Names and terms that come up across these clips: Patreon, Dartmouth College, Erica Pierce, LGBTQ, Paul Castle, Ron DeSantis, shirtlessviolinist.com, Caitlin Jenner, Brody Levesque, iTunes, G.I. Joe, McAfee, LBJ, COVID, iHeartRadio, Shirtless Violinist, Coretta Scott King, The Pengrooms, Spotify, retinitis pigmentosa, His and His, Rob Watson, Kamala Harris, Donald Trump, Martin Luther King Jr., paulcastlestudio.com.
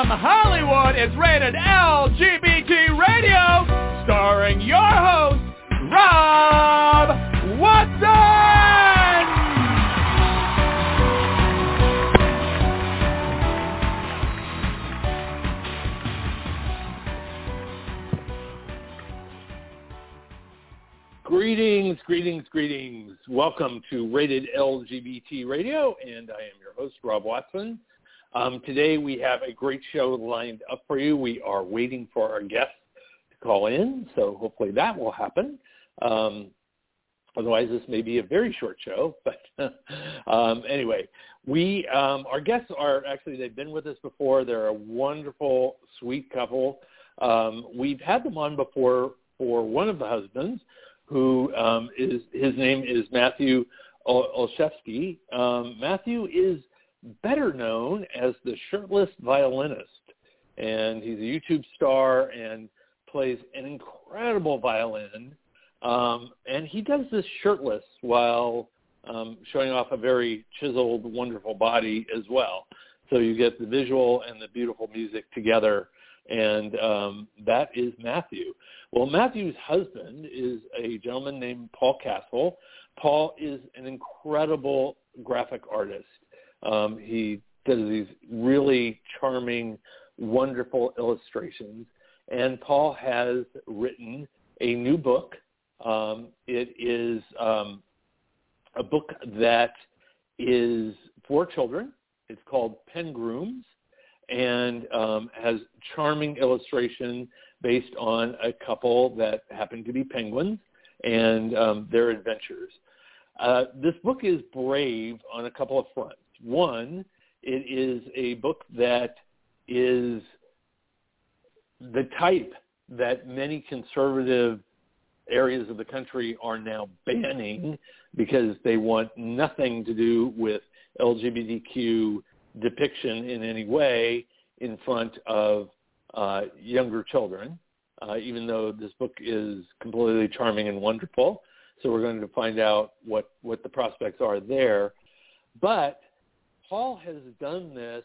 from Hollywood, it's Rated LGBT Radio, starring your host, Rob Watson! Greetings, greetings, greetings. Welcome to Rated LGBT Radio, and I am your host, Rob Watson. Today we have a great show lined up for you. We are waiting for our guests to call in, so hopefully that will happen. Otherwise, this may be a very short show. But anyway, our guests are actually, they've been with us before. They're a wonderful, sweet couple. We've had them on before for one of the husbands, who his name is Matthew Olshefski. Matthew is better known as the Shirtless Violinist, and he's a YouTube star and plays an incredible violin. And he does this shirtless while showing off a very chiseled, wonderful body as well. So you get the visual and the beautiful music together, and that is Matthew. Well, Matthew's husband is a gentleman named Paul Castle. Paul is an incredible graphic artist. He does these really charming, wonderful illustrations, and Paul has written a new book. It is a book that is for children. It's called Pengrooms, and has charming illustration based on a couple that happen to be penguins and their adventures. This book is brave on a couple of fronts. One, it is a book that is the type that many conservative areas of the country are now banning because they want nothing to do with LGBTQ depiction in any way in front of younger children, even though this book is completely charming and wonderful. So we're going to find out what the prospects are there. But Paul has done this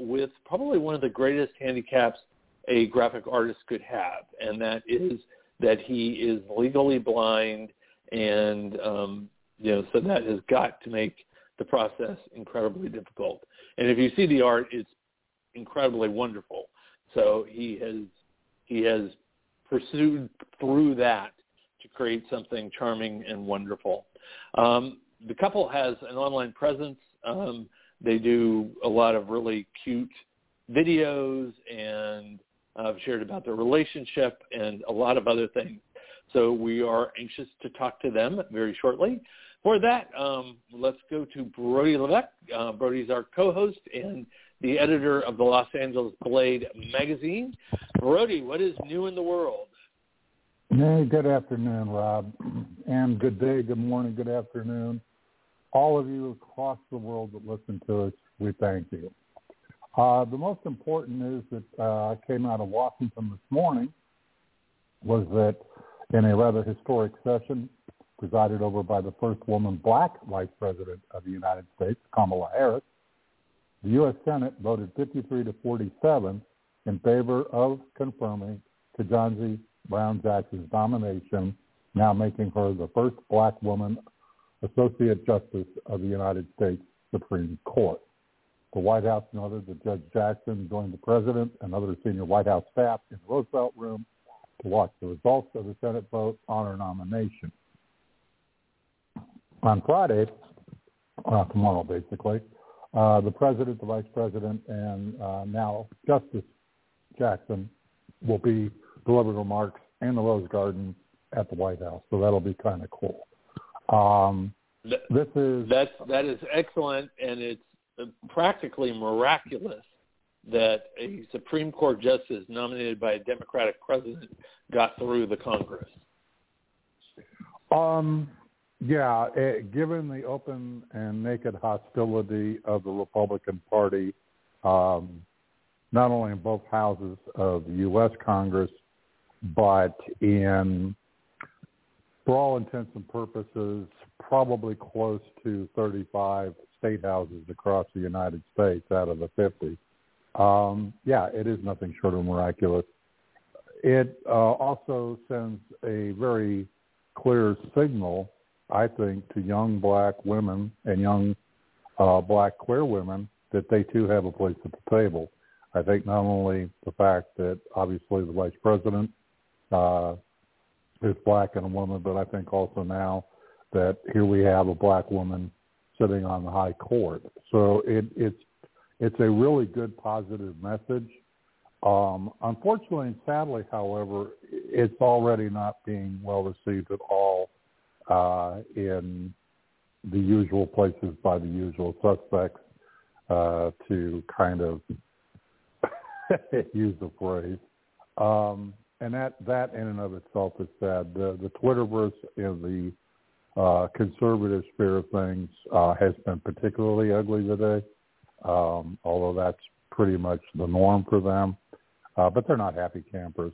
with probably one of the greatest handicaps a graphic artist could have, and that is that he is legally blind, and so that has got to make the process incredibly difficult. And if you see the art, it's incredibly wonderful. So he has pursued through that to create something charming and wonderful. The couple has an online presence. They do a lot of really cute videos, and I've shared about their relationship and a lot of other things. So we are anxious to talk to them very shortly. For that, let's go to Brody Levesque. Brody's our co-host and the editor of the Los Angeles Blade magazine. Brody, what is new in the world? Hey, good afternoon, Rob, and good day, good morning, good afternoon. All of you across the world that listen to us, we thank you. The most important news that came out of Washington this morning was that in a rather historic session presided over by the first woman black vice president of the United States, Kamala Harris, the U.S. Senate voted 53-47 in favor of confirming Ketanji Brown Jackson's nomination, now making her the first black woman Associate Justice of the United States Supreme Court. The White House noted that Judge Jackson joined the president and other senior White House staff in the Roosevelt Room to watch the results of the Senate vote on her nomination. On Friday, tomorrow basically, the president, the vice president, and now Justice Jackson will be delivering remarks in the Rose Garden at the White House, so that'll be kind of cool. That is excellent, and it's practically miraculous that a Supreme Court justice nominated by a Democratic president got through the Congress. Given the open and naked hostility of the Republican Party, not only in both houses of the U.S. Congress, but for all intents and purposes, probably close to 35 state houses across the United States out of the 50. Yeah, it is nothing short of miraculous. It also sends a very clear signal, I think, to young black women and young black queer women that they too have a place at the table. I think not only the fact that obviously the vice president is black and a woman, but I think also now that here we have a black woman sitting on the high court. So it's a really good positive message. Unfortunately and sadly, however, it's already not being well received at all in the usual places by the usual suspects, to kind of use the phrase. And that in and of itself is sad. The Twitterverse and the conservative sphere of things has been particularly ugly today, although that's pretty much the norm for them. But they're not happy campers.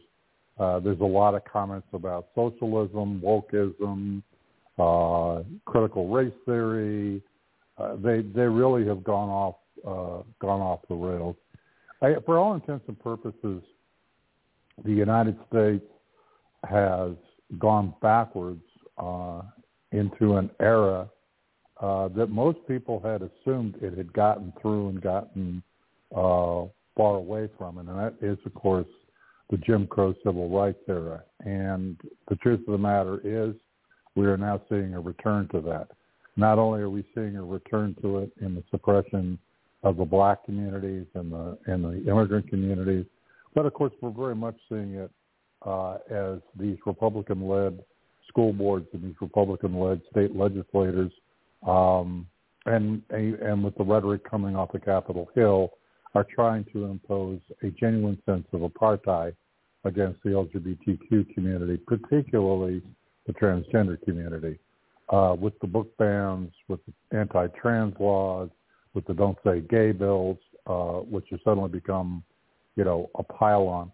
There's a lot of comments about socialism, wokeism, critical race theory. They really have gone off the rails. For all intents and purposes, the United States has gone backwards into an era that most people had assumed it had gotten through and gotten far away from it. And that is, of course, the Jim Crow civil rights era. And the truth of the matter is we are now seeing a return to that. Not only are we seeing a return to it in the suppression of the black communities and the immigrant communities, but of course we're very much seeing it as these Republican-led school boards and these Republican-led state legislators, and with the rhetoric coming off the Capitol Hill, are trying to impose a genuine sense of apartheid against the LGBTQ community, particularly the transgender community, with the book bans, with the anti-trans laws, with the Don't Say Gay bills, which have suddenly become, a pile-on.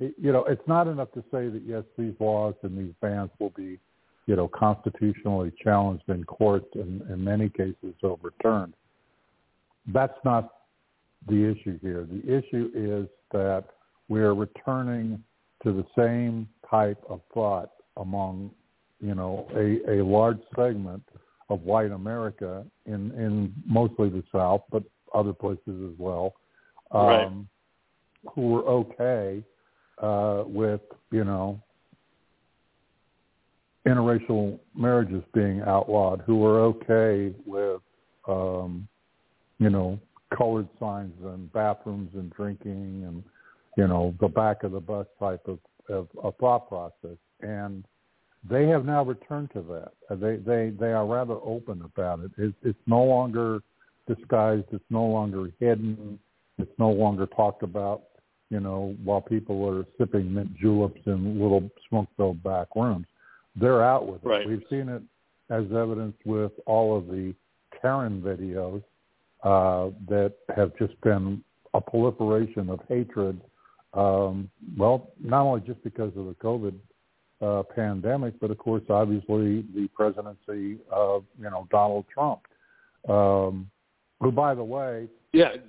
It's not enough to say that, yes, these laws and these bans will be, constitutionally challenged in court and in many cases overturned. That's not the issue here. The issue is that we are returning to the same type of thought among, a large segment of white America in mostly the South, but other places as well, right, who were okay with, interracial marriages being outlawed, who were okay with, colored signs in bathrooms and drinking and, the back of the bus type of thought process. And they have now returned to that. They are rather open about it. It's no longer disguised. It's no longer hidden. It's no longer talked about, while people are sipping mint juleps in little smoke-filled back rooms. They're out with it. Right. We've seen it as evidenced with all of the Karen videos that have just been a proliferation of hatred, not only just because of the COVID pandemic, but of course, obviously, the presidency of, Donald Trump, who, by the way, this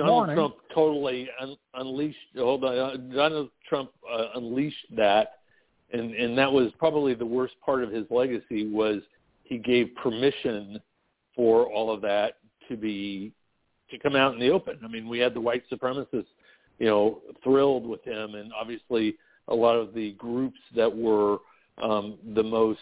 morning, Trump totally unleashed. Hold on, Donald Trump unleashed that, and that was probably the worst part of his legacy was he gave permission for all of that to come out in the open. I mean, we had the white supremacists, thrilled with him, and obviously a lot of the groups that were the most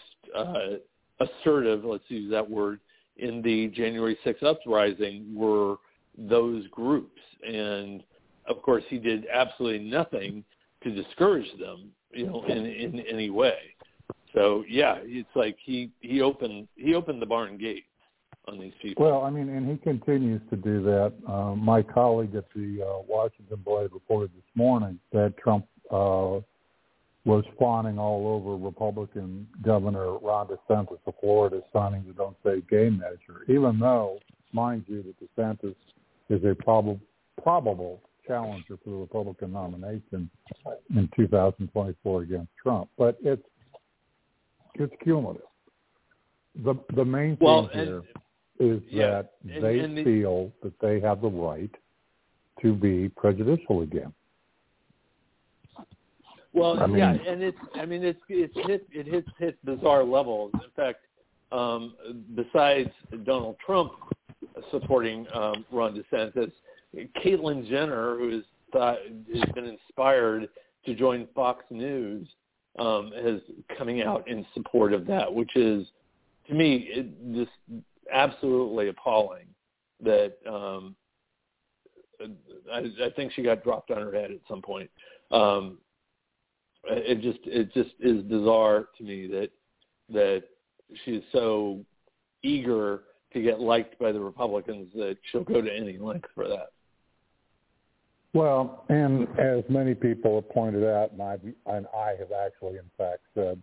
assertive, let's use that word, in the January 6th uprising were those groups. And, of course, he did absolutely nothing to discourage them, in any way. So, yeah, it's like he opened the barn gate on these people. Well, and he continues to do that. My colleague at the Washington Blade reported this morning that Trump was fawning all over Republican Governor Ron DeSantis of Florida signing the Don't Say Gay measure, even though, mind you, that DeSantis is a probable challenger for the Republican nomination in 2024 against Trump. But it's cumulative. The main thing here is that they feel that they have the right to be prejudicial again. Well, I mean, yeah, and it hits bizarre levels. In fact, besides Donald Trump supporting Ron DeSantis, Caitlin Jenner, who has been inspired to join Fox News, is coming out in support of that, which is, to me, just absolutely appalling. That I think she got dropped on her head at some point. It just is bizarre to me that she's so eager to get liked by the Republicans that she'll go to any length for that. Well, and as many people have pointed out, and I have actually, in fact, said,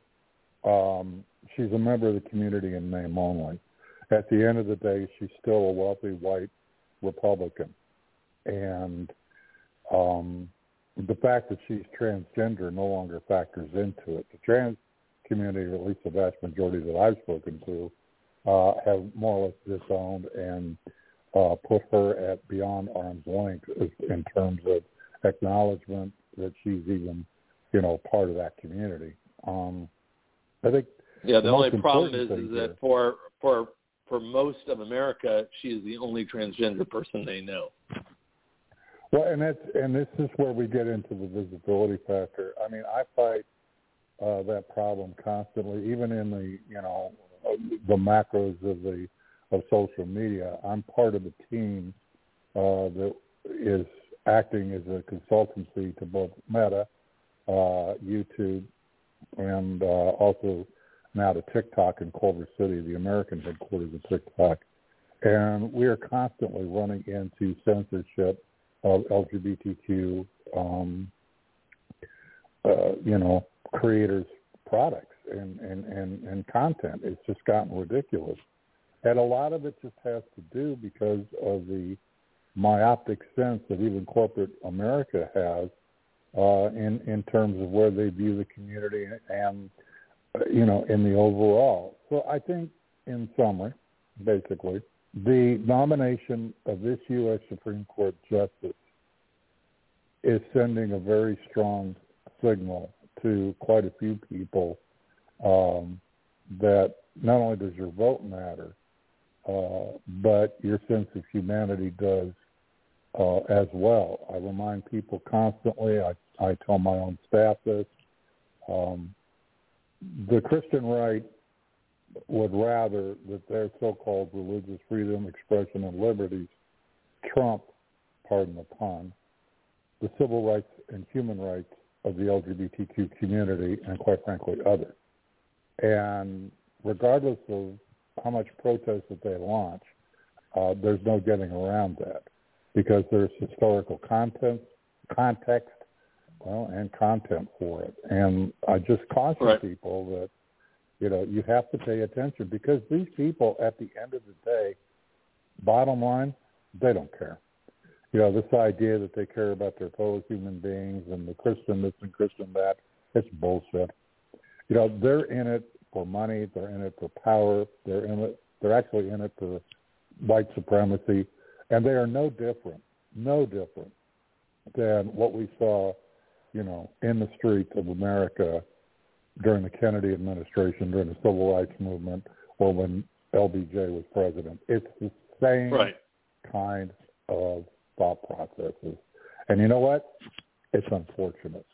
she's a member of the community in name only. At the end of the day, she's still a wealthy white Republican. And the fact that she's transgender no longer factors into it. The trans community, or at least the vast majority that I've spoken to, have more or less disowned and put her at beyond arm's length in terms of acknowledgement that she's even, part of that community. I think. Yeah, the only problem is that for most of America, she is the only transgender person they know. Well, and this is where we get into the visibility factor. I mean, I fight that problem constantly, even in the macros of social media. I'm part of the team that is acting as a consultancy to both Meta, YouTube, and also now to TikTok in Culver City, the American headquarters of TikTok. And we are constantly running into censorship of LGBTQ, creators' products and content. It's just gotten ridiculous. And a lot of it just has to do because of the myopic sense that even corporate America has in terms of where they view the community and, in the overall. So I think, in summary, basically, the nomination of this U.S. Supreme Court justice is sending a very strong signal to quite a few people that not only does your vote matter, but your sense of humanity does as well. I remind people constantly, I tell my own staff this, the Christian right would rather that their so-called religious freedom, expression, and liberties trump, pardon the pun, the civil rights and human rights of the LGBTQ community and, quite frankly, others. And regardless of how much protest that they launch, there's no getting around that because there's historical context for it. And I just caution people that, you have to pay attention because these people, at the end of the day, bottom line, they don't care. This idea that they care about their fellow human beings and the Christian this and Christian that, it's bullshit. They're in it for money. They're in it for power. They're actually in it for white supremacy. And they are no different than what we saw, in the streets of America during the Kennedy administration, during the Civil Rights Movement, or when LBJ was president. It's the same kind of thought processes. And you know what? It's unfortunate.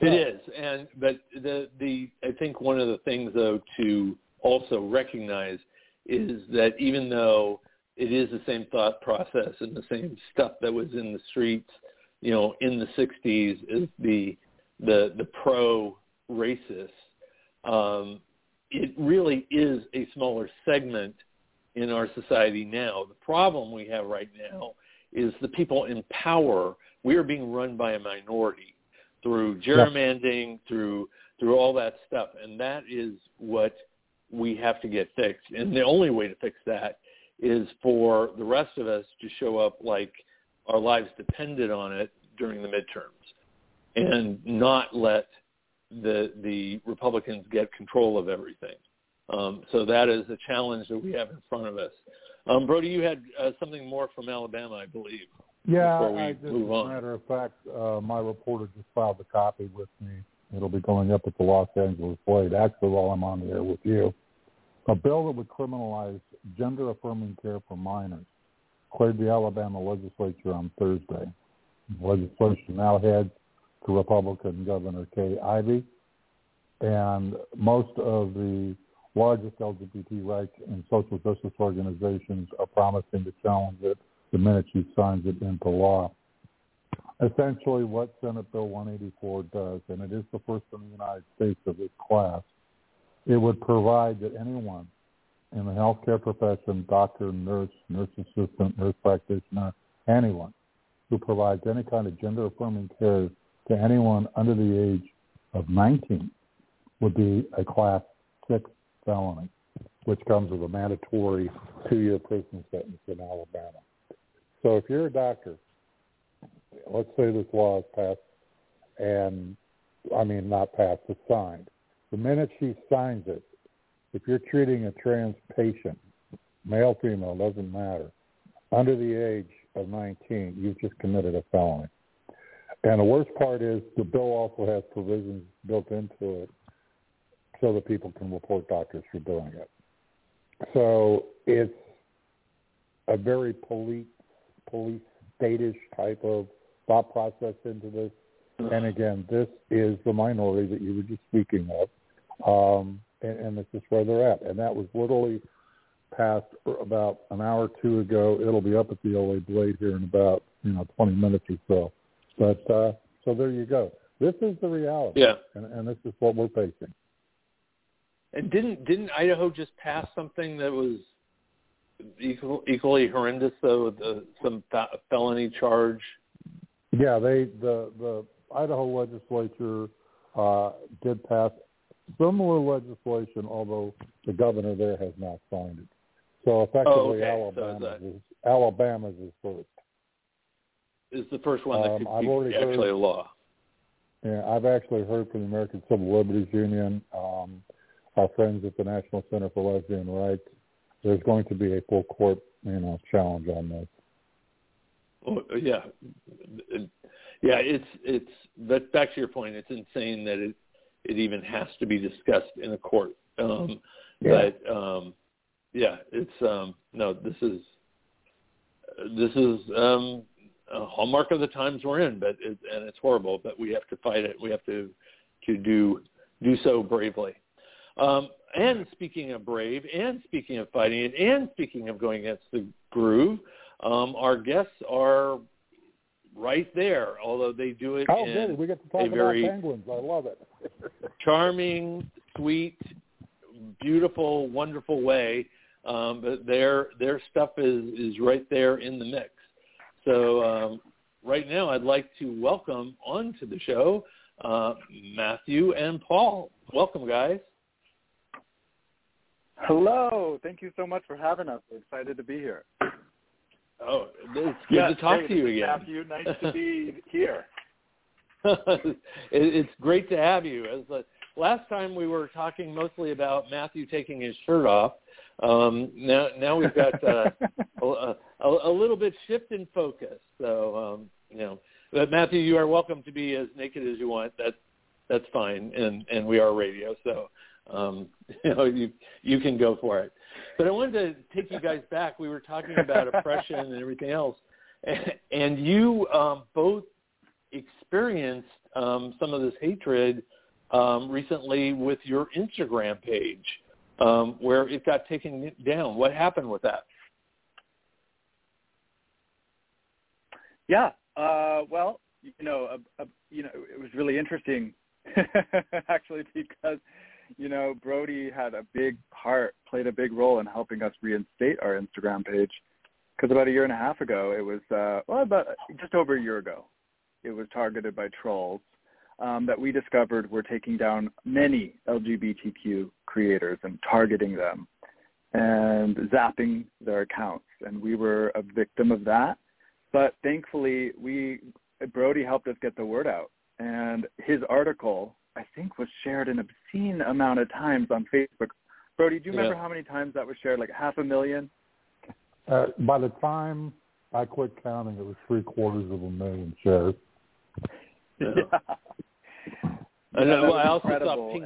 It is. But I think one of the things, though, to also recognize is that even though it is the same thought process and the same stuff that was in the streets, in the 60s is the pro-racist, it really is a smaller segment in our society now. The problem we have right now is the people in power. We are being run by a minority through gerrymandering, through all that stuff, and that is what we have to get fixed. And the only way to fix that is for the rest of us to show up like our lives depended on it during the midterms, and not let the Republicans get control of everything. So that is a challenge that we have in front of us. Brody, you had something more from Alabama, I believe. Yeah, as a matter of fact, my reporter just filed a copy with me. It'll be going up at the Los Angeles Blade, actually, while I'm on the air with you. A bill that would criminalize gender-affirming care for minors cleared the Alabama legislature on Thursday. The legislation now heads to Republican Governor Kay Ivey, and most of the largest LGBT rights and social justice organizations are promising to challenge it the minute she signs it into law. Essentially what Senate Bill 184 does, and it is the first in the United States of its class, it would provide that anyone in the healthcare profession, doctor, nurse, nurse assistant, nurse practitioner, anyone who provides any kind of gender-affirming care to anyone under the age of 19 would be a Class 6 felony, which comes with a mandatory 2-year prison sentence in Alabama. So if you're a doctor, let's say this law is passed, and I mean not passed, it's signed. The minute she signs it, if you're treating a trans patient, male, female, doesn't matter, under the age of 19, you've just committed a felony. And the worst part is the bill also has provisions built into it so that people can report doctors for doing it. So it's a very police state-ish type of thought process into this. And again, this is the minority that you were just speaking of, and this is where they're at. And that was literally passed about an hour or two ago. It'll be up at the LA Blade here in about 20 minutes or so. But so there you go. This is the reality, yeah. And this is what we're facing. And didn't Idaho just pass something that was equally horrendous, though, some felony charge? Yeah, the Idaho legislature did pass similar legislation, although the governor there has not signed it. So effectively, Alabama's is first. Is the first one that could be actually a law. Yeah, I've actually heard from the American Civil Liberties Union, our friends at the National Center for Lesbian Rights. There's going to be a full court, challenge on this. Oh, yeah. Yeah, it's but back to your point, it's insane that it even has to be discussed in a court. This is a hallmark of the times we're in, and it's horrible, but we have to fight it. We have to do so bravely. And speaking of brave, and speaking of fighting it, and speaking of going against the groove, our guests are right there, although they do it we get to talk about penguins. I love it. Charming, sweet, beautiful, wonderful way. But their stuff is right there in the mix. So right now I'd like to welcome onto the show Matthew and Paul. Welcome, guys. Hello. Thank you so much for having us. We're excited to be here. Oh, it's good to talk to you again. Matthew, nice to be here. It's great to have you. Last time we were talking mostly about Matthew taking his shirt off. Now we've got a little bit shift in focus. So, but Matthew, you are welcome to be as naked as you want. That's fine, and we are radio, so you can go for it. But I wanted to take you guys back. We were talking about oppression and everything else, and you both experienced some of this hatred recently with your Instagram page, where it got taken down. What happened with that? Yeah. Well, it was really interesting, actually, because Brody had played a big role in helping us reinstate our Instagram page, because about a year and a half ago, it was, about just over a year ago, it was targeted by trolls that we discovered were taking down many LGBTQ creators and targeting them and zapping their accounts. And we were a victim of that. But thankfully, Brody helped us get the word out. And his article, I think, was shared an obscene amount of times on Facebook. Brody, do you remember how many times that was shared? Like 500,000? By the time I quit counting. It was 750,000 shares. Yeah. Well, I also saw Pink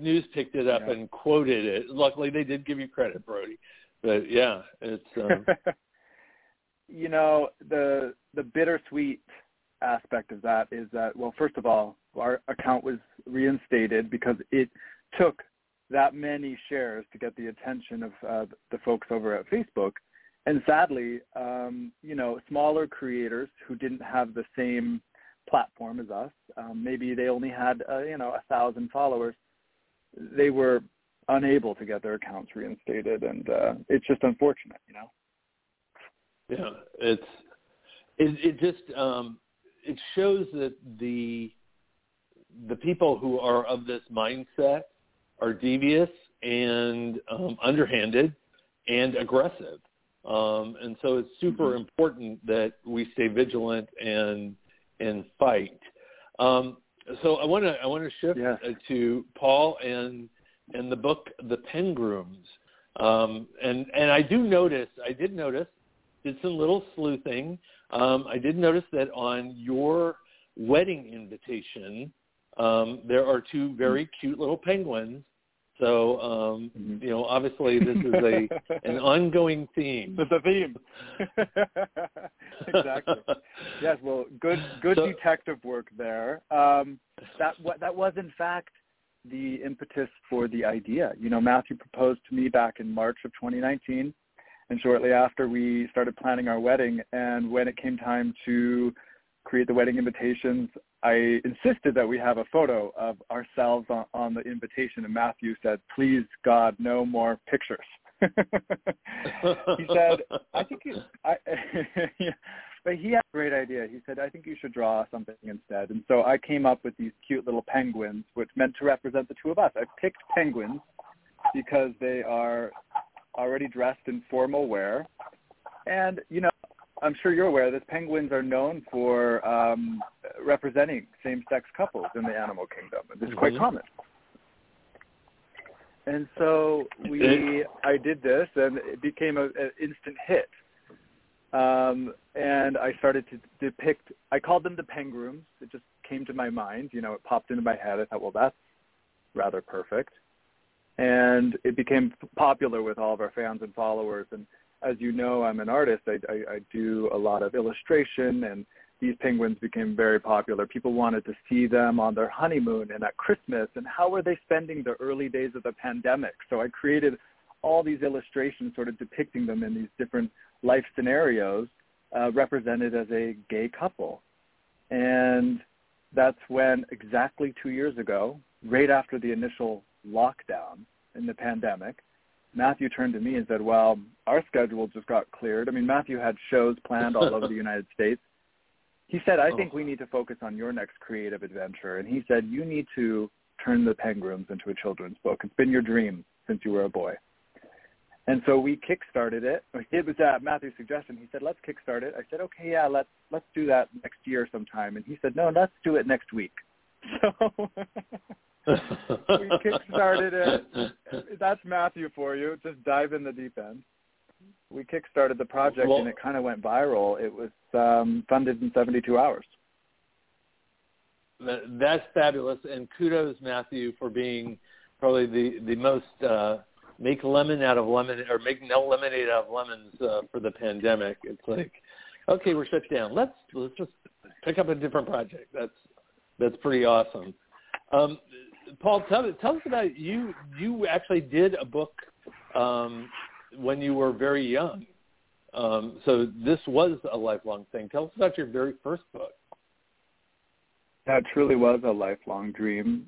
News picked it up and quoted it. Luckily, they did give you credit, Brody. But yeah, it's you know, the bittersweet aspect of that is that, well, first of all, our account was reinstated because it took that many shares to get the attention of the folks over at Facebook. And sadly, you know, smaller creators who didn't have the same platform as us, maybe they only had, 1,000 followers, they were unable to get their accounts reinstated. And it's just unfortunate, you know? Yeah, it just it shows that the people who are of this mindset are devious and underhanded and aggressive. And so it's super important that we stay vigilant and fight. So I want to shift to Paul and the book, The Pengrooms. And I did notice, did some little sleuthing. I did notice that on your wedding invitation, there are two very cute little penguins. So, you know, obviously this is an ongoing theme. It's a theme. Exactly. Yes. Well, good detective work there. That was in fact the impetus for the idea. You know, Matthew proposed to me back in March of 2019, and shortly after we started planning our wedding. And when it came time to create the wedding invitations, I insisted that we have a photo of ourselves on the invitation, and Matthew said, please, God, no more pictures. He said, but he had a great idea. He said, I think you should draw something instead. And so I came up with these cute little penguins, which meant to represent the two of us. I picked penguins because they are already dressed in formal wear. And, you know, I'm sure you're aware that penguins are known for representing same-sex couples in the animal kingdom. It's quite common. And so I did this, and it became an instant hit. And I started to depict, I called them the Pengrooms. It just came to my mind. You know, it popped into my head. I thought, well, that's rather perfect. And it became popular with all of our fans and followers. And as you know, I'm an artist. I do a lot of illustration, and these penguins became very popular. People wanted to see them on their honeymoon and at Christmas, and how were they spending the early days of the pandemic? So I created all these illustrations sort of depicting them in these different life scenarios represented as a gay couple. And that's when exactly 2 years ago, right after the initial lockdown in the pandemic, Matthew turned to me and said, well, our schedule just got cleared. I mean, Matthew had shows planned all over the United States. He said, I think we need to focus on your next creative adventure. And he said, you need to turn The Pengrooms into a children's book. It's been your dream since you were a boy. And so we kickstarted it. It was Matthew's suggestion. He said, let's kickstart it. I said, okay, yeah, let's do that next year sometime. And he said, no, let's do it next week. So... we kickstarted it. That's Matthew for you. Just dive in the deep end. We kickstarted the project, and it kind of went viral. It was funded in 72 hours. That's fabulous, and kudos, Matthew, for being probably the most make lemonade out of lemons for the pandemic. It's like, okay, we're shut down. Let's just pick up a different project. That's pretty awesome. Paul, tell us about you. You actually did a book when you were very young, so this was a lifelong thing. Tell us about your very first book. That truly was a lifelong dream,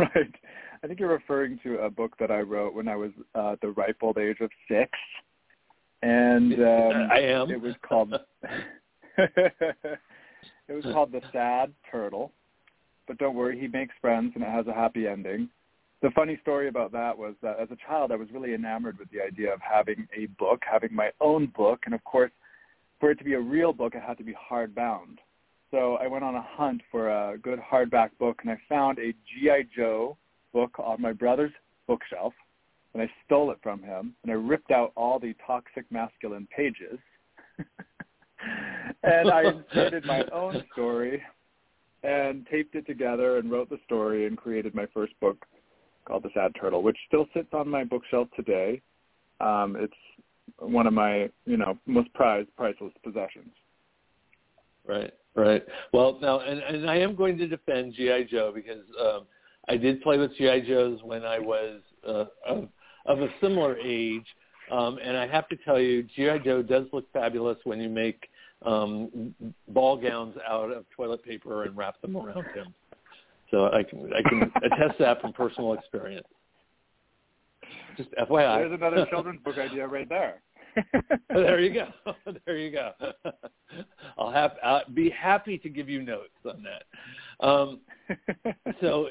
right? I think you're referring to a book that I wrote when I was the ripe old age of 6, and I am. It was called The Sad Turtle. But don't worry, he makes friends, and it has a happy ending. The funny story about that was that as a child, I was really enamored with the idea of having a book, having my own book. And, of course, for it to be a real book, it had to be hardbound. So I went on a hunt for a good hardback book, and I found a G.I. Joe book on my brother's bookshelf. and I stole it from him, and I ripped out all the toxic masculine pages, and I inserted my own story and taped it together and wrote the story and created my first book called The Sad Turtle, which still sits on my bookshelf today. It's one of my, most priceless possessions. Right. Well, now, and I am going to defend G.I. Joe because I did play with G.I. Joes when I was of a similar age, and I have to tell you, G.I. Joe does look fabulous when you make ball gowns out of toilet paper and wrap them around him. So I can attest that from personal experience. Just FYI. There's another children's book idea right there. There you go. I'll be happy to give you notes on that. So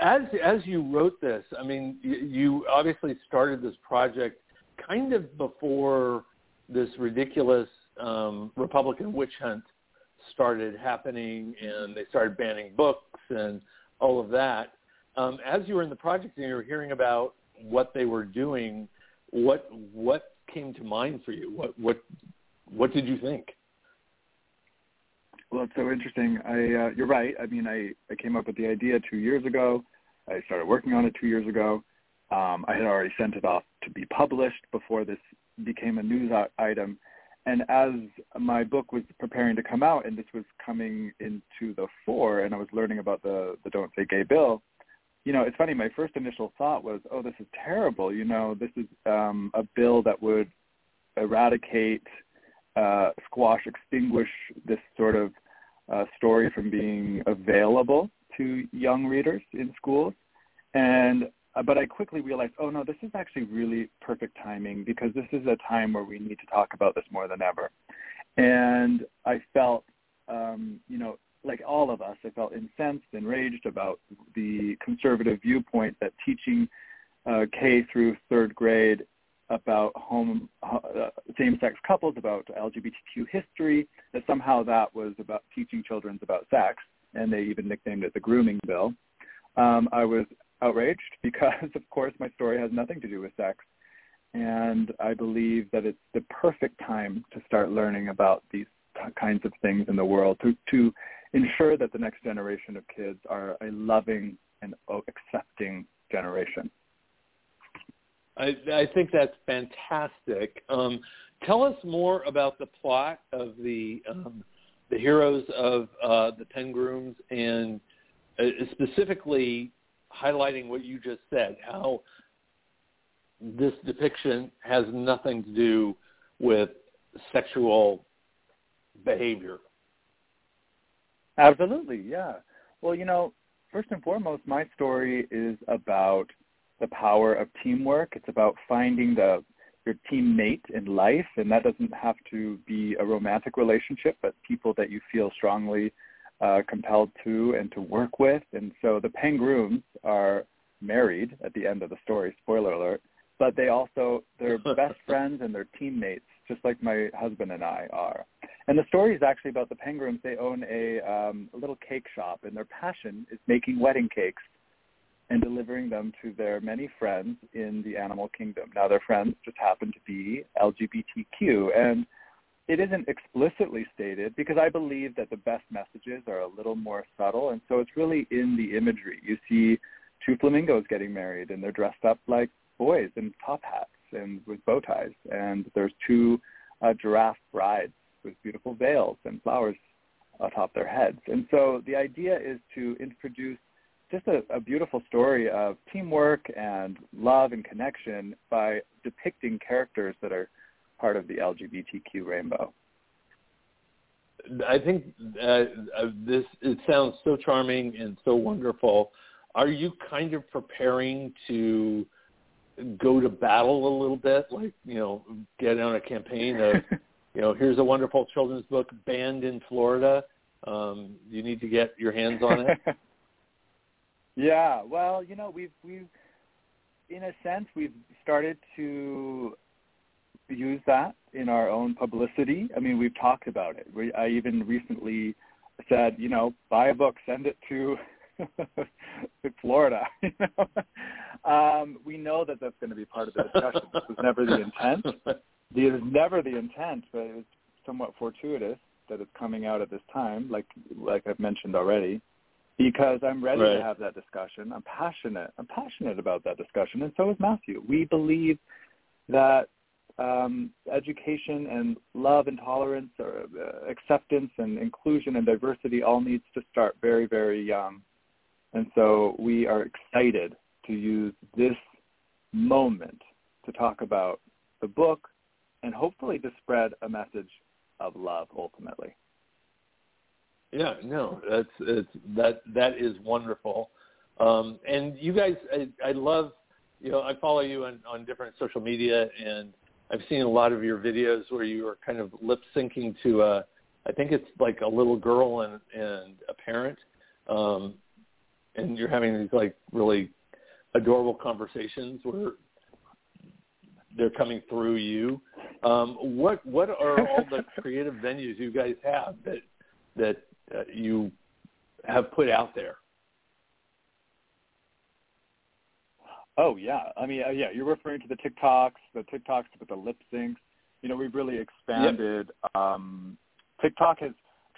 as you wrote this, I mean, you obviously started this project kind of before this ridiculous Republican witch hunt started happening, and they started banning books and all of that. As you were in the project and you were hearing about what they were doing, what came to mind for you? What did you think? Well, it's so interesting. You're right. I mean, I came up with the idea 2 years ago. I started working on it 2 years ago. I had already sent it off to be published before this became a news item. And as my book was preparing to come out and this was coming into the fore and I was learning about the Don't Say Gay bill, it's funny, my first initial thought was, oh, this is terrible. This is a bill that would eradicate, squash, extinguish this sort of story from being available to young readers in schools. But I quickly realized, oh, no, this is actually really perfect timing because this is a time where we need to talk about this more than ever. And I felt, like all of us, I felt incensed, enraged about the conservative viewpoint that teaching K through third grade about same-sex couples, about LGBTQ history, that somehow that was about teaching children about sex, and they even nicknamed it the grooming bill. I was outraged because, of course, my story has nothing to do with sex, and I believe that it's the perfect time to start learning about these kinds of things in the world to ensure that the next generation of kids are a loving and accepting generation. I think that's fantastic. Tell us more about the plot of the heroes of the Pengrooms and specifically highlighting what you just said, how this depiction has nothing to do with sexual behavior. Absolutely, yeah. Well, first and foremost, my story is about the power of teamwork. It's about finding your teammate in life, and that doesn't have to be a romantic relationship, but people that you feel strongly compelled to and to work with. And so the Pengrooms are married at the end of the story, spoiler alert, but they're best friends and they're teammates, just like my husband and I are. And the story is actually about the Pengrooms. They own a little cake shop, and their passion is making wedding cakes and delivering them to their many friends in the animal kingdom. Now, their friends just happen to be LGBTQ, and it isn't explicitly stated because I believe that the best messages are a little more subtle, and so it's really in the imagery. You see two flamingos getting married, and they're dressed up like boys in top hats and with bow ties, and there's two giraffe brides with beautiful veils and flowers atop their heads. And so the idea is to introduce just a beautiful story of teamwork and love and connection by depicting characters that are part of the LGBTQ rainbow. I think it sounds so charming and so wonderful. Are you kind of preparing to go to battle a little bit, like, get on a campaign of, here's a wonderful children's book banned in Florida. You need to get your hands on it. Yeah, well, we've in a sense, we've started to use that in our own publicity. I mean, we've talked about it. I even recently said, buy a book, send it to Florida. You know? We know that that's going to be part of the discussion. This was never the intent. It was never the intent, but it was somewhat fortuitous that it's coming out at this time, like I've mentioned already, because I'm ready to have that discussion. I'm passionate about that discussion, and so is Matthew. We believe that education and love and tolerance or acceptance and inclusion and diversity all needs to start very, very young. And so we are excited to use this moment to talk about the book and hopefully to spread a message of love ultimately. Yeah, no, that is wonderful. And you guys, I love, you know, I follow you on different social media, and I've seen a lot of your videos where you are kind of lip syncing to I think it's like a little girl and a parent, and you're having these like really adorable conversations where they're coming through you. What are all the creative venues you guys have that you have put out there? Oh, yeah. I mean, yeah, you're referring to the TikToks, but the lip syncs. You know, we've really expanded. Yep. TikTok has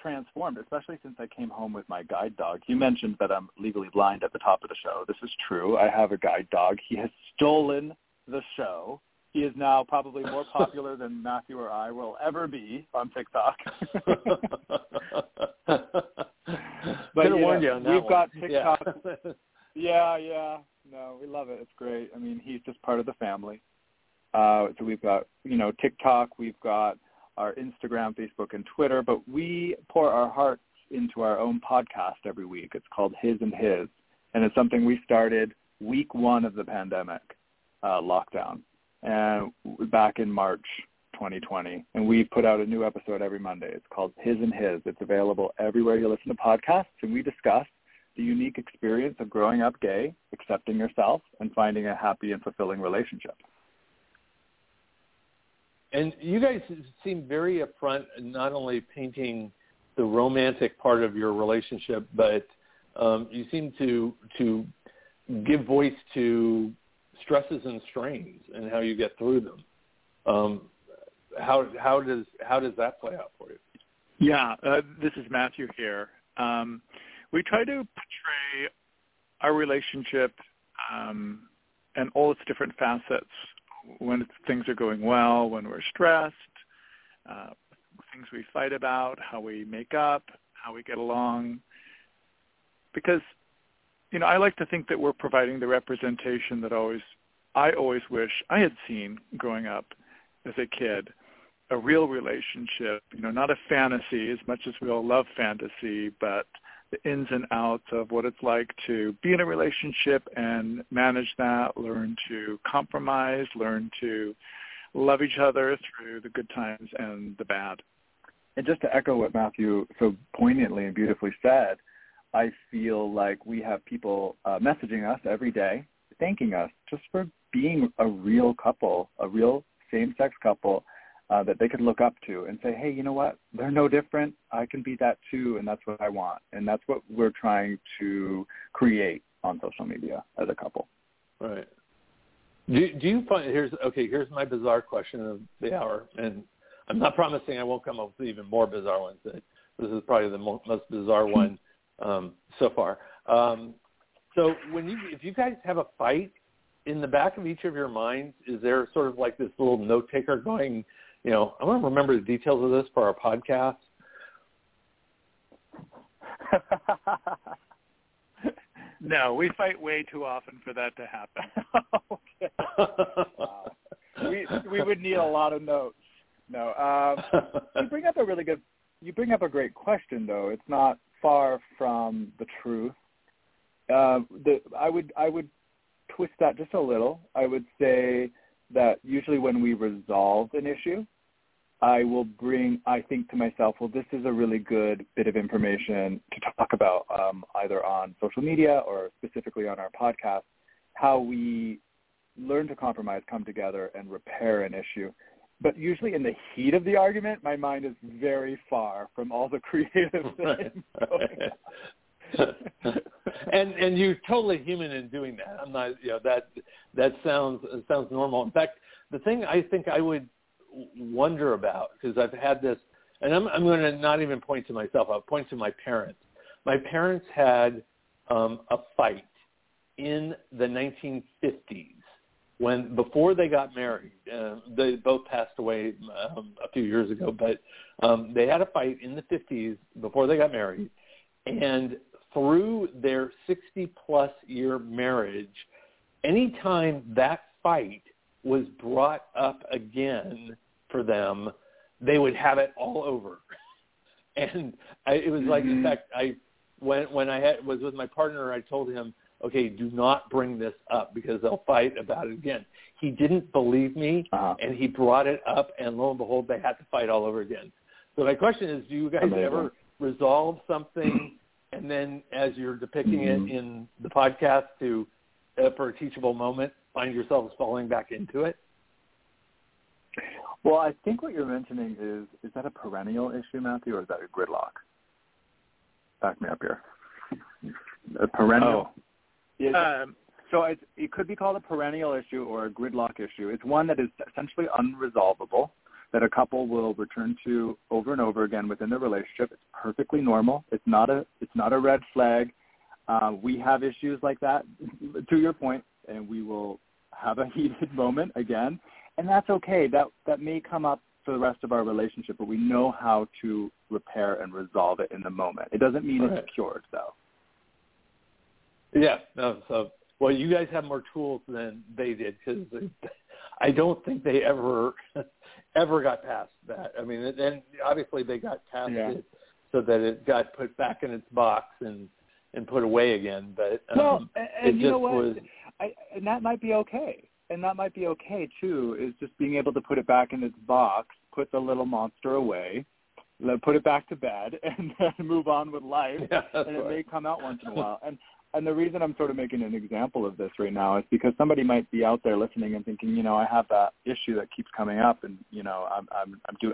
transformed, especially since I came home with my guide dog. You mentioned that I'm legally blind at the top of the show. This is true. I have a guide dog. He has stolen the show. He is now probably more popular than Matthew or I will ever be on TikTok. But you know, you on that we've one. Got TikTok. Yeah. No, we love it. It's great. I mean, he's just part of the family. So we've got, you know, TikTok. We've got our Instagram, Facebook, and Twitter. But we pour our hearts into our own podcast every week. It's called His and His. And it's something we started week one of the pandemic lockdown and back in March 2020. And we put out a new episode every Monday. It's called His and His. It's available everywhere you listen to podcasts. And we discuss the unique experience of growing up gay, accepting yourself, and finding a happy and fulfilling relationship. And you guys seem very upfront, not only painting the romantic part of your relationship, but you seem to give voice to stresses and strains and how you get through them. How does that play out for you? Yeah, this is Matthew here. We try to portray our relationship and all its different facets. When things are going well, when we're stressed, things we fight about, how we make up, how we get along. Because, you know, I like to think that we're providing the representation that I always wish I had seen growing up as a kid. A real relationship, you know, not a fantasy, as much as we all love fantasy, but the ins and outs of what it's like to be in a relationship and manage that, learn to compromise, learn to love each other through the good times and the bad. And just to echo what Matthew so poignantly and beautifully said, I feel like we have people messaging us every day, thanking us just for being a real couple, a real same-sex couple, that they could look up to and say, hey, you know what? They're no different. I can be that too, and that's what I want. And that's what we're trying to create on social media as a couple. Right. Do you find, here's my bizarre question of the hour, and I'm not promising I won't come up with even more bizarre ones. But this is probably the most bizarre one so far. So if you guys have a fight, in the back of each of your minds, is there sort of like this little note-taker going, you know, I want to remember the details of this for our podcast? No, we fight way too often for that to happen. Okay. Wow. We would need a lot of notes. No, you bring up a great question, though. It's not far from the truth. I would twist that just a little. I would say that usually when we resolve an issue, I think to myself, well, this is a really good bit of information to talk about either on social media or specifically on our podcast, how we learn to compromise, come together, and repair an issue. But usually in the heat of the argument, my mind is very far from all the creative things. Right. And you're totally human in doing that. I'm not, you know, that sounds normal. In fact, the thing I think I would wonder about, because I've had this, and I'm going to not even point to myself. I'll point to my parents. My parents had a fight in the 1950s before they got married. They both passed away a few years ago, but they had a fight in the 50s before they got married. And through their 60-plus year marriage, any time that fight was brought up again for them, they would have it all over. And it was like, in fact, when I was with my partner, I told him, okay, do not bring this up because they'll fight about it again. He didn't believe me, and he brought it up, and lo and behold, they had to fight all over again. So my question is, do you guys ever resolve something, and then as you're depicting it in the podcast for a teachable moment, find yourselves falling back into it? Well, I think what you're mentioning is that a perennial issue, Matthew, or is that a gridlock? Back me up here. A perennial. Oh. So it could be called a perennial issue or a gridlock issue. It's one that is essentially unresolvable, that a couple will return to over and over again within their relationship. It's perfectly normal. It's not a red flag. We have issues like that, to your point, and we will have a heated moment again, and that's okay. That may come up for the rest of our relationship, but we know how to repair and resolve it in the moment. It doesn't mean it's cured, though. Yeah. No, so, well, you guys have more tools than they did, because I don't think they ever got past that. I mean, and obviously they got past it so that it got put back in its box and put away again. But and you know what? And that might be okay. And that might be okay too. Is just being able to put it back in its box, put the little monster away, put it back to bed, and then move on with life. Yeah, and it may come out once in a while. And the reason I'm sort of making an example of this right now is because somebody might be out there listening and thinking, you know, I have that issue that keeps coming up, and you know, I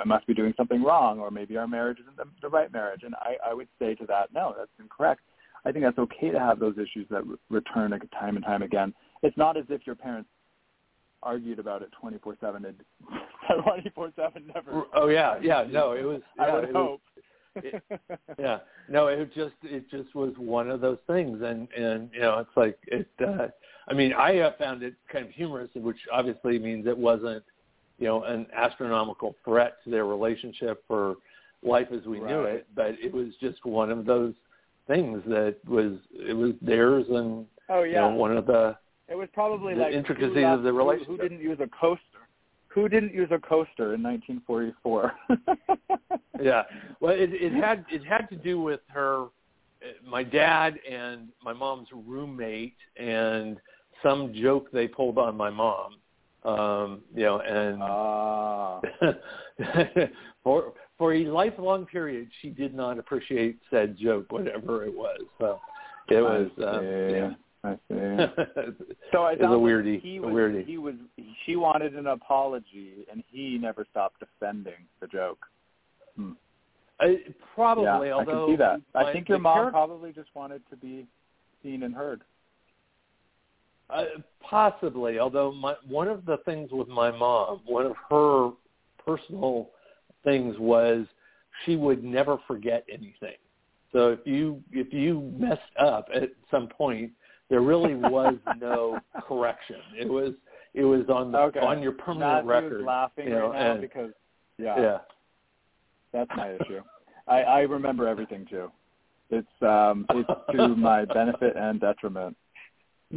must be doing something wrong, or maybe our marriage isn't the right marriage. And I would say to that, no, that's incorrect. I think that's okay to have those issues that return time and time again. It's not as if your parents argued about it 24/7 and 24/7 never. Oh yeah, no, it was. Yeah, I would hope. It just was one of those things, and you know, it's like it. I mean, I found it kind of humorous, which obviously means it wasn't, you know, an astronomical threat to their relationship or life as we knew it. But it was just one of those things that was theirs, and you know, one of the intricacies of the relationship. Who didn't use a coaster? Who didn't use a coaster in 1944? Yeah, well, it had to do with my dad, and my mom's roommate, and some joke they pulled on my mom. You know, and for a lifelong period, she did not appreciate said joke, whatever it was. So it was, I see. So I thought she wanted an apology, and he never stopped defending the joke. Probably, although I can see that. I think your mom probably just wanted to be seen and heard. Possibly, although one of the things with my mom, one of her personal things was she would never forget anything. So if you messed up at some point, there really was no correction. It was on on your permanent record. Matthew's laughing right now because that's my issue. I remember everything too. It's to my benefit and detriment. I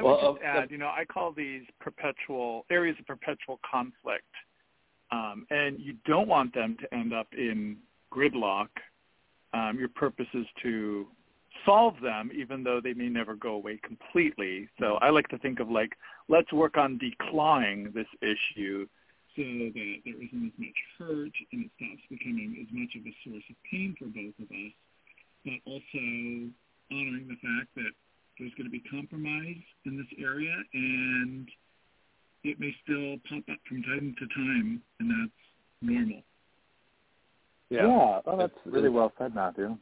would just add, you know, I call these areas of perpetual conflict, and you don't want them to end up in gridlock. Your purpose is to solve them, even though they may never go away completely. So I like to think of, like, let's work on declawing this issue so that there isn't as much hurt and it stops becoming as much of a source of pain for both of us, but also honoring the fact that there's going to be compromise in this area and it may still pop up from time to time, and that's normal. Yeah. Well, that's really well said, Matthew.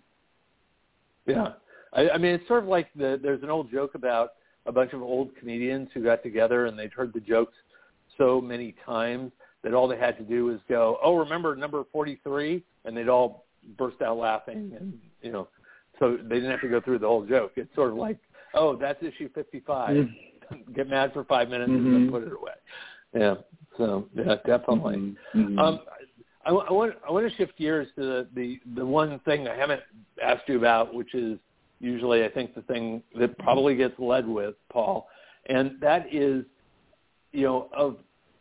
Yeah. I mean, it's sort of like there's an old joke about a bunch of old comedians who got together and they'd heard the jokes so many times that all they had to do was go, oh, remember number 43? And they'd all burst out laughing. And, you know, so they didn't have to go through the whole joke. It's sort of like, oh, that's issue 55. Mm-hmm. Get mad for 5 minutes and then put it away. Yeah. So, yeah, definitely. Mm-hmm. I want to shift gears to the one thing I haven't asked you about, which is usually I think the thing that probably gets led with, Paul, and that is, you know,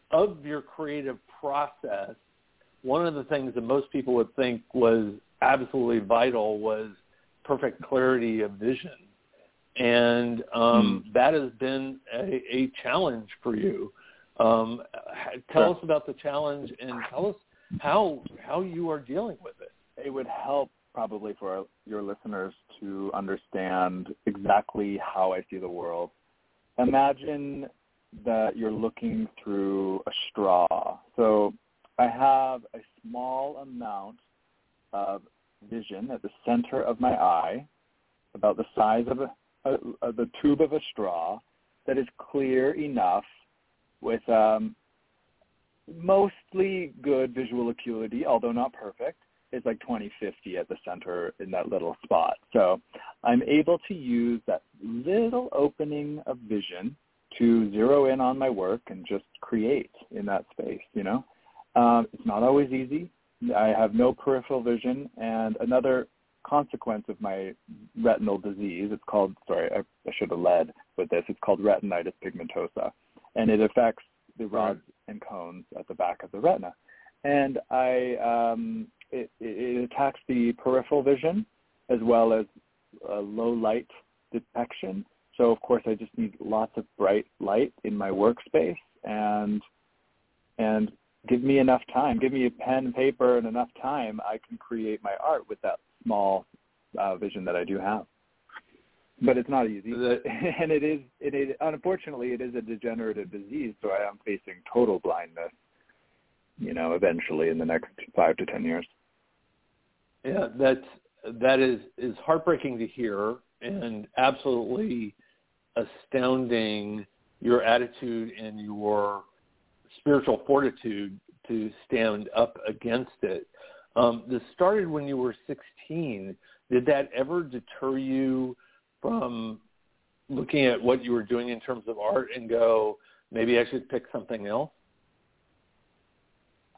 of your creative process, one of the things that most people would think was absolutely vital was perfect clarity of vision. And that has been a challenge for you. Tell us about the challenge and tell us how you are dealing with it. It would help probably for your listeners to understand exactly how I see the world. Imagine that you're looking through a straw. So I have a small amount of vision at the center of my eye, about the size of the tube of a straw, that is clear enough with mostly good visual acuity, although not perfect. It's like 20/50 at the center in that little spot. So I'm able to use that little opening of vision to zero in on my work and just create in that space, you know. It's not always easy. I have no peripheral vision, and another consequence of my retinal disease, it's called, I should have led with this, it's called retinitis pigmentosa, and it affects the rods and cones at the back of the retina. And it attacks the peripheral vision as well as low light detection. So, of course, I just need lots of bright light in my workspace and give me enough time. Give me a pen and paper and enough time, I can create my art with that small vision that I do have. But it's not easy. And it is, unfortunately, it is a degenerative disease, so I am facing total blindness, you know, eventually in the next 5 to 10 years. Yeah, that is heartbreaking to hear, and absolutely astounding your attitude and your spiritual fortitude to stand up against it. This started when you were 16. Did that ever deter you from looking at what you were doing in terms of art and go, maybe I should pick something else?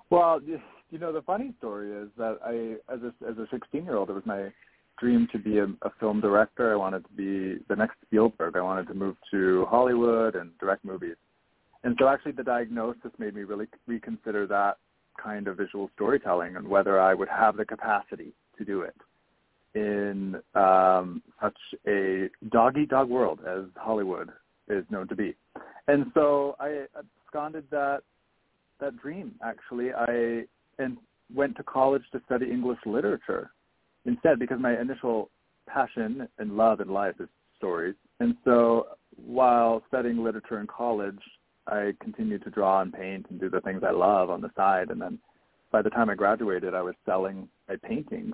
Well, you know, the funny story is that I, as a 16-year-old, it was my dream to be a film director. I wanted to be the next Spielberg. I wanted to move to Hollywood and direct movies. And so actually the diagnosis made me really reconsider that kind of visual storytelling and whether I would have the capacity to do it in such a dog-eat-dog world as Hollywood is known to be. And so I absconded that dream, actually. I went to college to study English literature instead, because my initial passion and love in life is stories. And so while studying literature in college, I continued to draw and paint and do the things I love on the side. And then by the time I graduated, I was selling my paintings,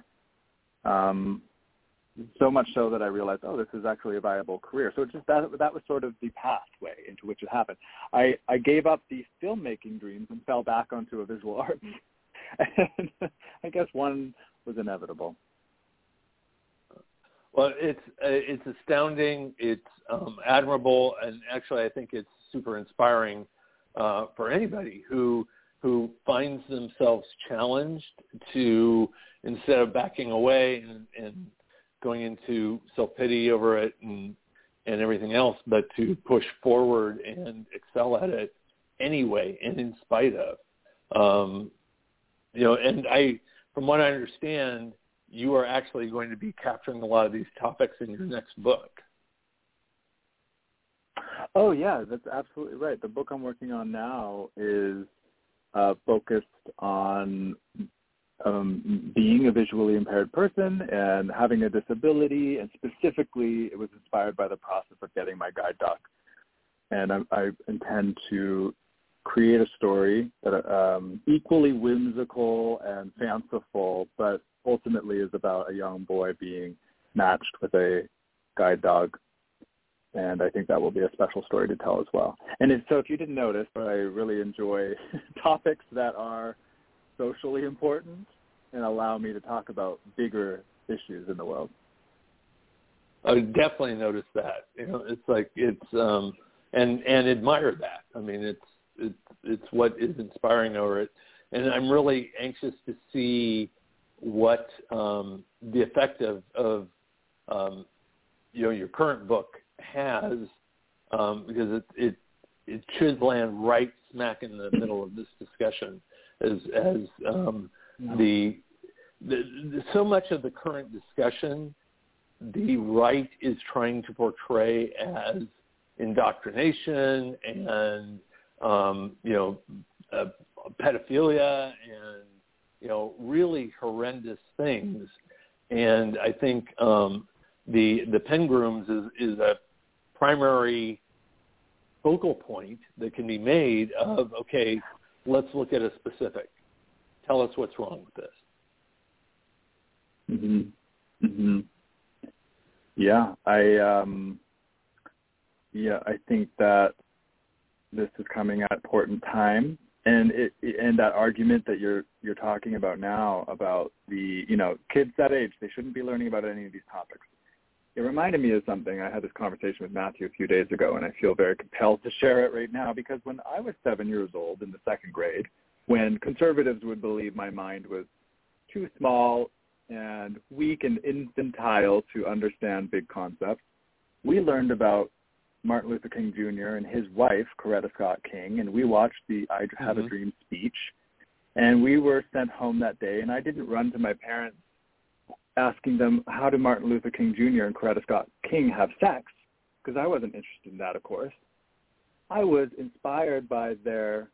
so much so that I realized, oh, this is actually a viable career. So it's just that was sort of the pathway into which it happened. I gave up the filmmaking dreams and fell back onto a visual art. And I guess one was inevitable. Well, it's astounding. It's admirable. And actually, I think it's super inspiring for anybody who finds themselves challenged to, instead of backing away and going into self-pity over it and everything else, but to push forward and excel at it anyway and in spite of. You know, and from what I understand, you are actually going to be capturing a lot of these topics in your next book. Oh, yeah, that's absolutely right. The book I'm working on now is focused on being a visually impaired person and having a disability, and specifically it was inspired by the process of getting my guide dog. And I intend to create a story that equally whimsical and fanciful, but ultimately is about a young boy being matched with a guide dog. And I think that will be a special story to tell as well. And so if you didn't notice, but I really enjoy topics that are socially important and allow me to talk about bigger issues in the world. I definitely noticed that. You know, it's like and admire that. I mean, it's what is inspiring over it. And I'm really anxious to see what the effect of you know, your current book has, because it should land right smack in the middle of this discussion, as so much of the current discussion the right is trying to portray as indoctrination and pedophilia and really horrendous things. And I think the Pengrooms is a primary focal point that can be made of, okay, let's look at a specific. Tell us what's wrong with this. Mm-hmm. Mm-hmm. Yeah, I think that this is coming at an important time, and that argument that you're talking about now about the kids that age, they shouldn't be learning about any of these topics. It reminded me of something. I had this conversation with Matthew a few days ago, and I feel very compelled to share it right now, because when I was 7 years old in the second grade, when conservatives would believe my mind was too small and weak and infantile to understand big concepts, we learned about Martin Luther King Jr. and his wife, Coretta Scott King, and we watched the I Have a Dream speech, and we were sent home that day, and I didn't run to my parents asking them, how do Martin Luther King Jr. and Coretta Scott King have sex? Because I wasn't interested in that, of course. I was inspired by their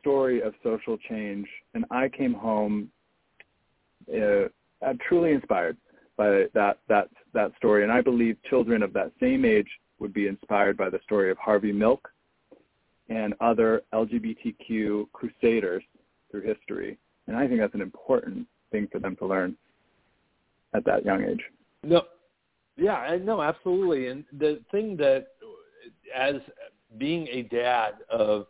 story of social change, and I came home truly inspired by that story. And I believe children of that same age would be inspired by the story of Harvey Milk and other LGBTQ crusaders through history. And I think that's an important thing for them to learn at that young age. No, yeah, no, absolutely. And the thing that, as being a dad of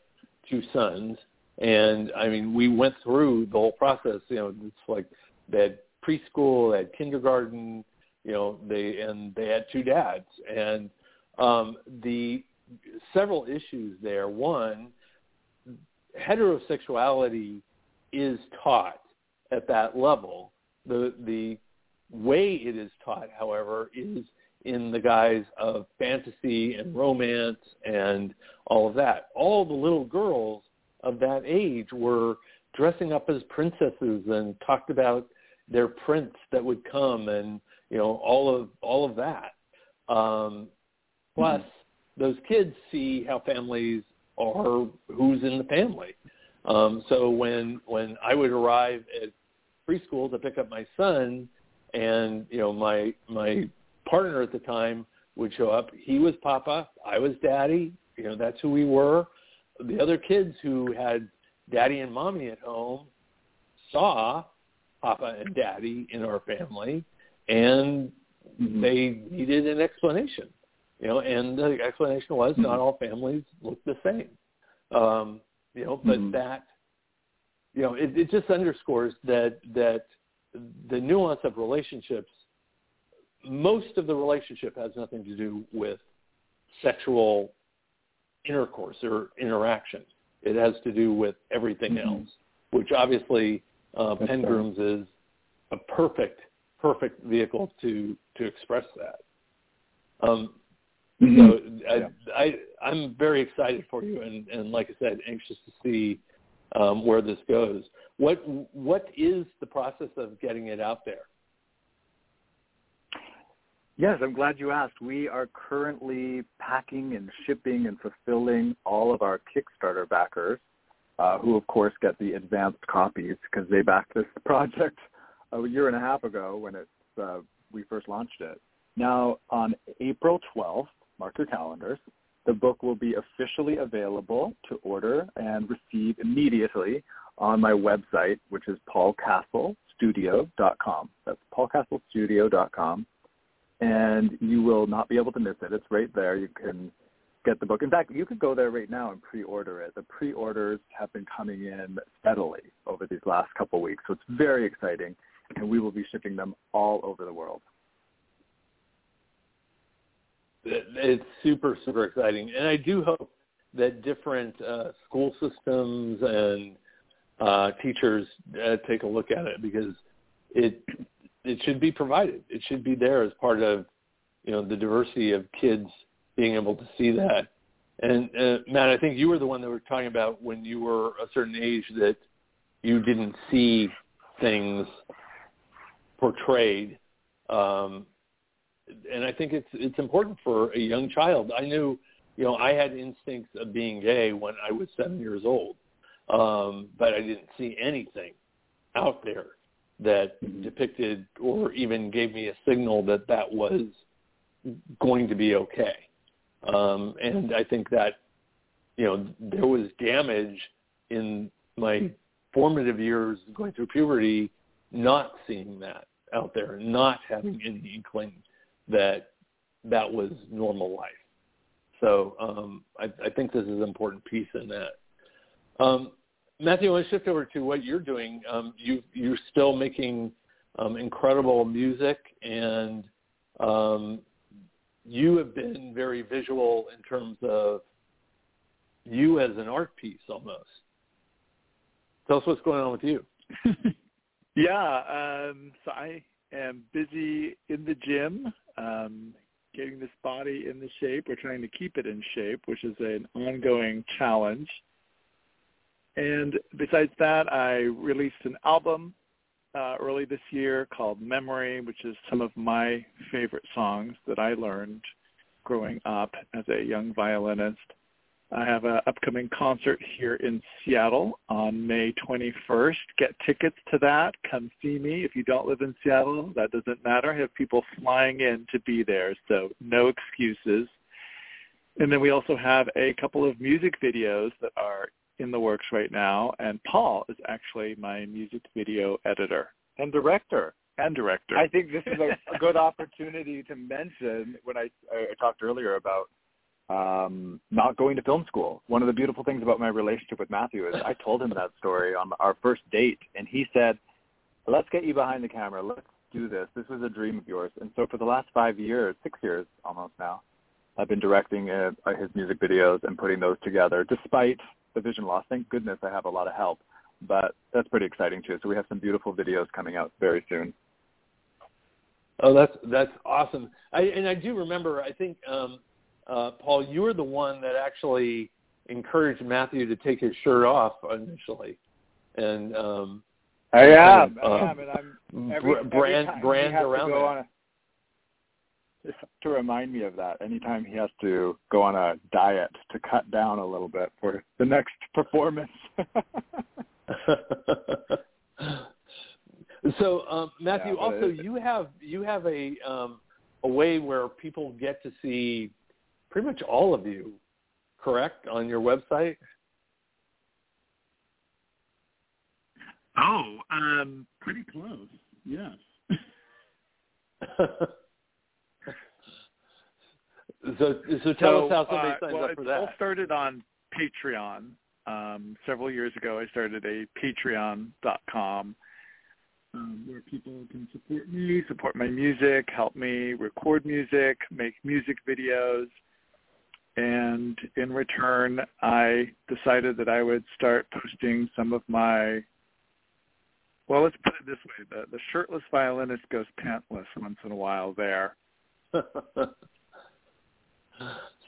two sons, and I mean, we went through the whole process. It's like they had preschool, they had kindergarten. They had two dads, and the several issues there. One, heterosexuality is taught at that level. The way it is taught, however, is in the guise of fantasy and romance and all of that. All the little girls of that age were dressing up as princesses and talked about their prince that would come, and all of that. Plus, those kids see how families are, who's in the family. So when I would arrive at preschool to pick up my son, and my partner at the time would show up. He was Papa, I was Daddy. That's who we were. The other kids who had Daddy and Mommy at home saw Papa and Daddy in our family, and they needed an explanation. And the explanation was not all families look the same. But that it just underscores that. The nuance of relationships, most of the relationship has nothing to do with sexual intercourse or interaction. It has to do with everything else, which obviously Pengrooms is a perfect vehicle to express that. I'm very excited for you, and like I said, anxious to see where this goes. What is the process of getting it out there? Yes, I'm glad you asked. We are currently packing and shipping and fulfilling all of our Kickstarter backers, who of course get the advanced copies because they backed this project a year and a half ago when we first launched it. Now on April 12th, mark your calendars, The book will be officially available to order and receive immediately on my website, which is paulcastlestudio.com. That's paulcastlestudio.com. And you will not be able to miss it. It's right there. You can get the book. In fact, you could go there right now and pre-order it. The pre-orders have been coming in steadily over these last couple of weeks, so it's very exciting, and we will be shipping them all over the world. It's super, super exciting. And I do hope that different school systems and teachers take a look at it, because it should be provided. It should be there as part of, you know, the diversity of kids being able to see that. And Matt, I think you were the one that were talking about when you were a certain age that you didn't see things portrayed. And I think it's important for a young child. I knew, you know, I had instincts of being gay when I was 7 years old, but I didn't see anything out there that depicted or even gave me a signal that that was going to be okay. And I think that, you know, there was damage in my formative years going through puberty, not seeing that out there and not having any inkling that that was normal life. So I think this is an important piece in that. Matthew, I want to shift over to what you're doing. You're still making incredible music, and you have been very visual in terms of you as an art piece almost. Tell us what's going on with you. Yeah, so I am busy in the gym, getting this body in the shape. We're trying to keep it in shape, which is an ongoing challenge. And besides that, I released an album early this year called Memory, which is some of my favorite songs that I learned growing up as a young violinist. I have an upcoming concert here in Seattle on May 21st. Get tickets to that. Come see me. If you don't live in Seattle, that doesn't matter. I have people flying in to be there, so no excuses. And then we also have a couple of music videos that are in the works right now, and Paul is actually my music video editor. And director. I think this is a good opportunity to mention when I talked earlier about not going to film school. One of the beautiful things about my relationship with Matthew is I told him that story on our first date, and he said, let's get you behind the camera. Let's do this. This was a dream of yours. And so for the last 6 years almost now, I've been directing his music videos and putting those together, despite the vision loss. Thank goodness I have a lot of help, but that's pretty exciting too. So we have some beautiful videos coming out very soon. Oh, that's awesome. I do remember, I think, Paul, you were the one that actually encouraged Matthew to take his shirt off initially. And I am, and I'm brand around to remind me of that. Anytime he has to go on a diet to cut down a little bit for the next performance. So, Matthew, yeah, also you have a way where people get to see pretty much all of you, correct, on your website? Oh, pretty close, yes. So tell us how somebody signs up for that. Well, it all started on Patreon. Several years ago, I started a patreon.com where people can support me, support my music, help me record music, make music videos. And in return, I decided that I would start posting some of my, well, let's put it this way, the shirtless violinist goes pantless once in a while there.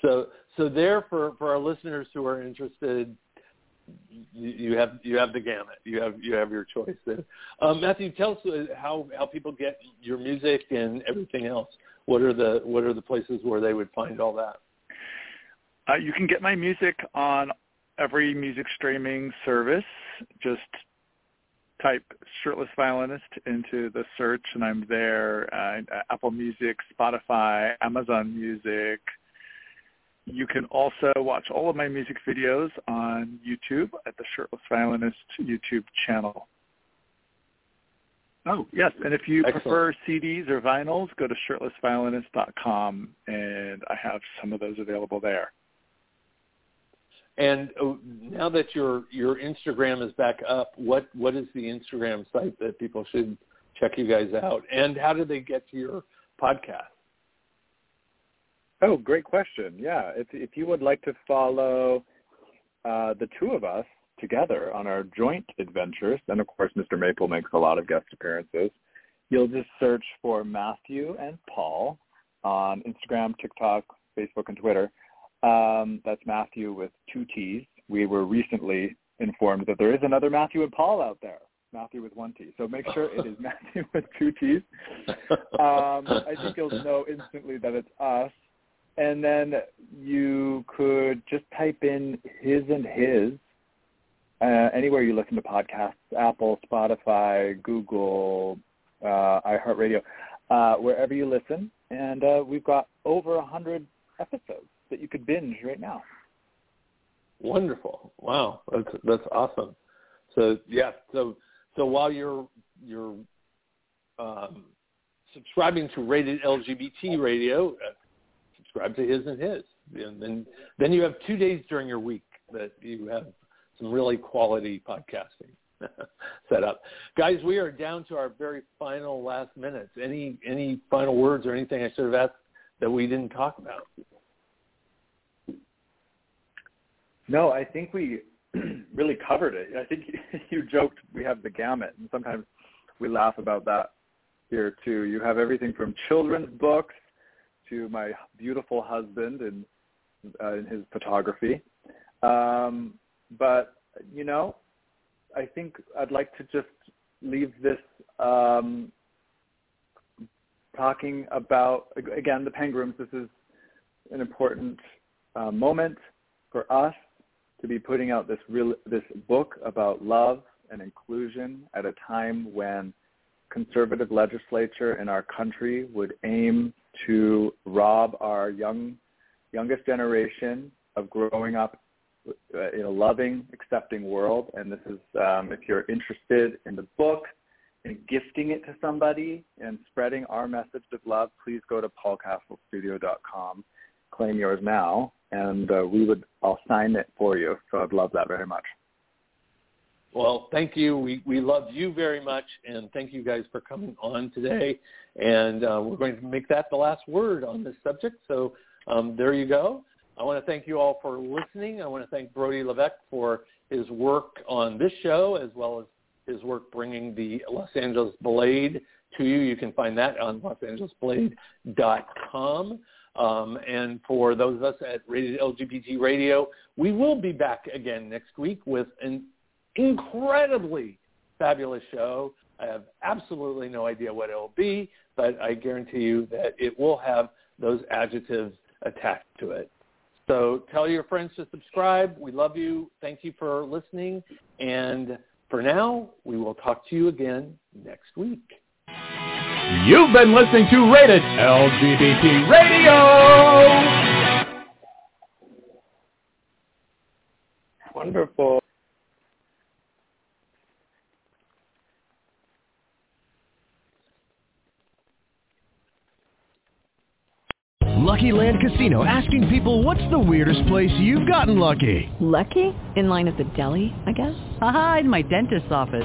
So there, for our listeners who are interested, you have the gamut. You have your choice there. Matthew, tell us how people get your music and everything else. What are the places where they would find all that? You can get my music on every music streaming service. Just type Shirtless Violinist into the search, and I'm there. Apple Music, Spotify, Amazon Music, You can also watch all of my music videos on YouTube at the Shirtless Violinist YouTube channel. Oh, yes, and if you prefer CDs or vinyls, go to shirtlessviolinist.com, and I have some of those available there. And now that your Instagram is back up, what is the Instagram site that people should check you guys out? And how do they get to your podcast? Oh, great question. Yeah, if you would like to follow the two of us together on our joint adventures, and of course Mr. Maple makes a lot of guest appearances, you'll just search for Matthew and Paul on Instagram, TikTok, Facebook, and Twitter. That's Matthew with two T's. We were recently informed that there is another Matthew and Paul out there, Matthew with one T. So make sure it is Matthew with two T's. I think you'll know instantly that it's us. And then you could just type in His and His anywhere you listen to podcasts, Apple, Spotify, Google, iHeartRadio, wherever you listen. And we've got over 100 episodes that you could binge right now. Wonderful. Wow. That's awesome. So, yeah. So while you're subscribing to Rated LGBT Radio, subscribe to His and His. And then you have 2 days during your week that you have some really quality podcasting set up. Guys, we are down to our very final last minutes. Any final words or anything I should have asked that we didn't talk about? No, I think we really covered it. I think you joked we have the gamut, and sometimes we laugh about that here too. You have everything from children's books to my beautiful husband and in his photography. But, you know, I think I'd like to just leave this talking about, again, the Pengrooms. This is an important moment for us to be putting out this book about love and inclusion at a time when conservative legislature in our country would aim to rob our youngest generation of growing up in a loving, accepting world. And this is, if you're interested in the book and gifting it to somebody and spreading our message of love, please go to paulcastlestudio.com, claim yours now, and I'll sign it for you. So I'd love that very much. Well, thank you. We love you very much, and thank you guys for coming on today. And we're going to make that the last word on this subject. So there you go. I want to thank you all for listening. I want to thank Brody Levesque for his work on this show, as well as his work bringing the Los Angeles Blade to you. You can find that on losangelesblade.com. And for those of us at Rated LGBT Radio, we will be back again next week with an incredibly fabulous show. I have absolutely no idea what it will be, but I guarantee you that it will have those adjectives attached to it. So tell your friends to subscribe. We love you. Thank you for listening. And for now, we will talk to you again next week. You've been listening to Rated LGBT Radio. Wonderful. Lucky Land Casino, asking people, what's the weirdest place you've gotten lucky? Lucky? In line at the deli, I guess? Aha, in my dentist's office.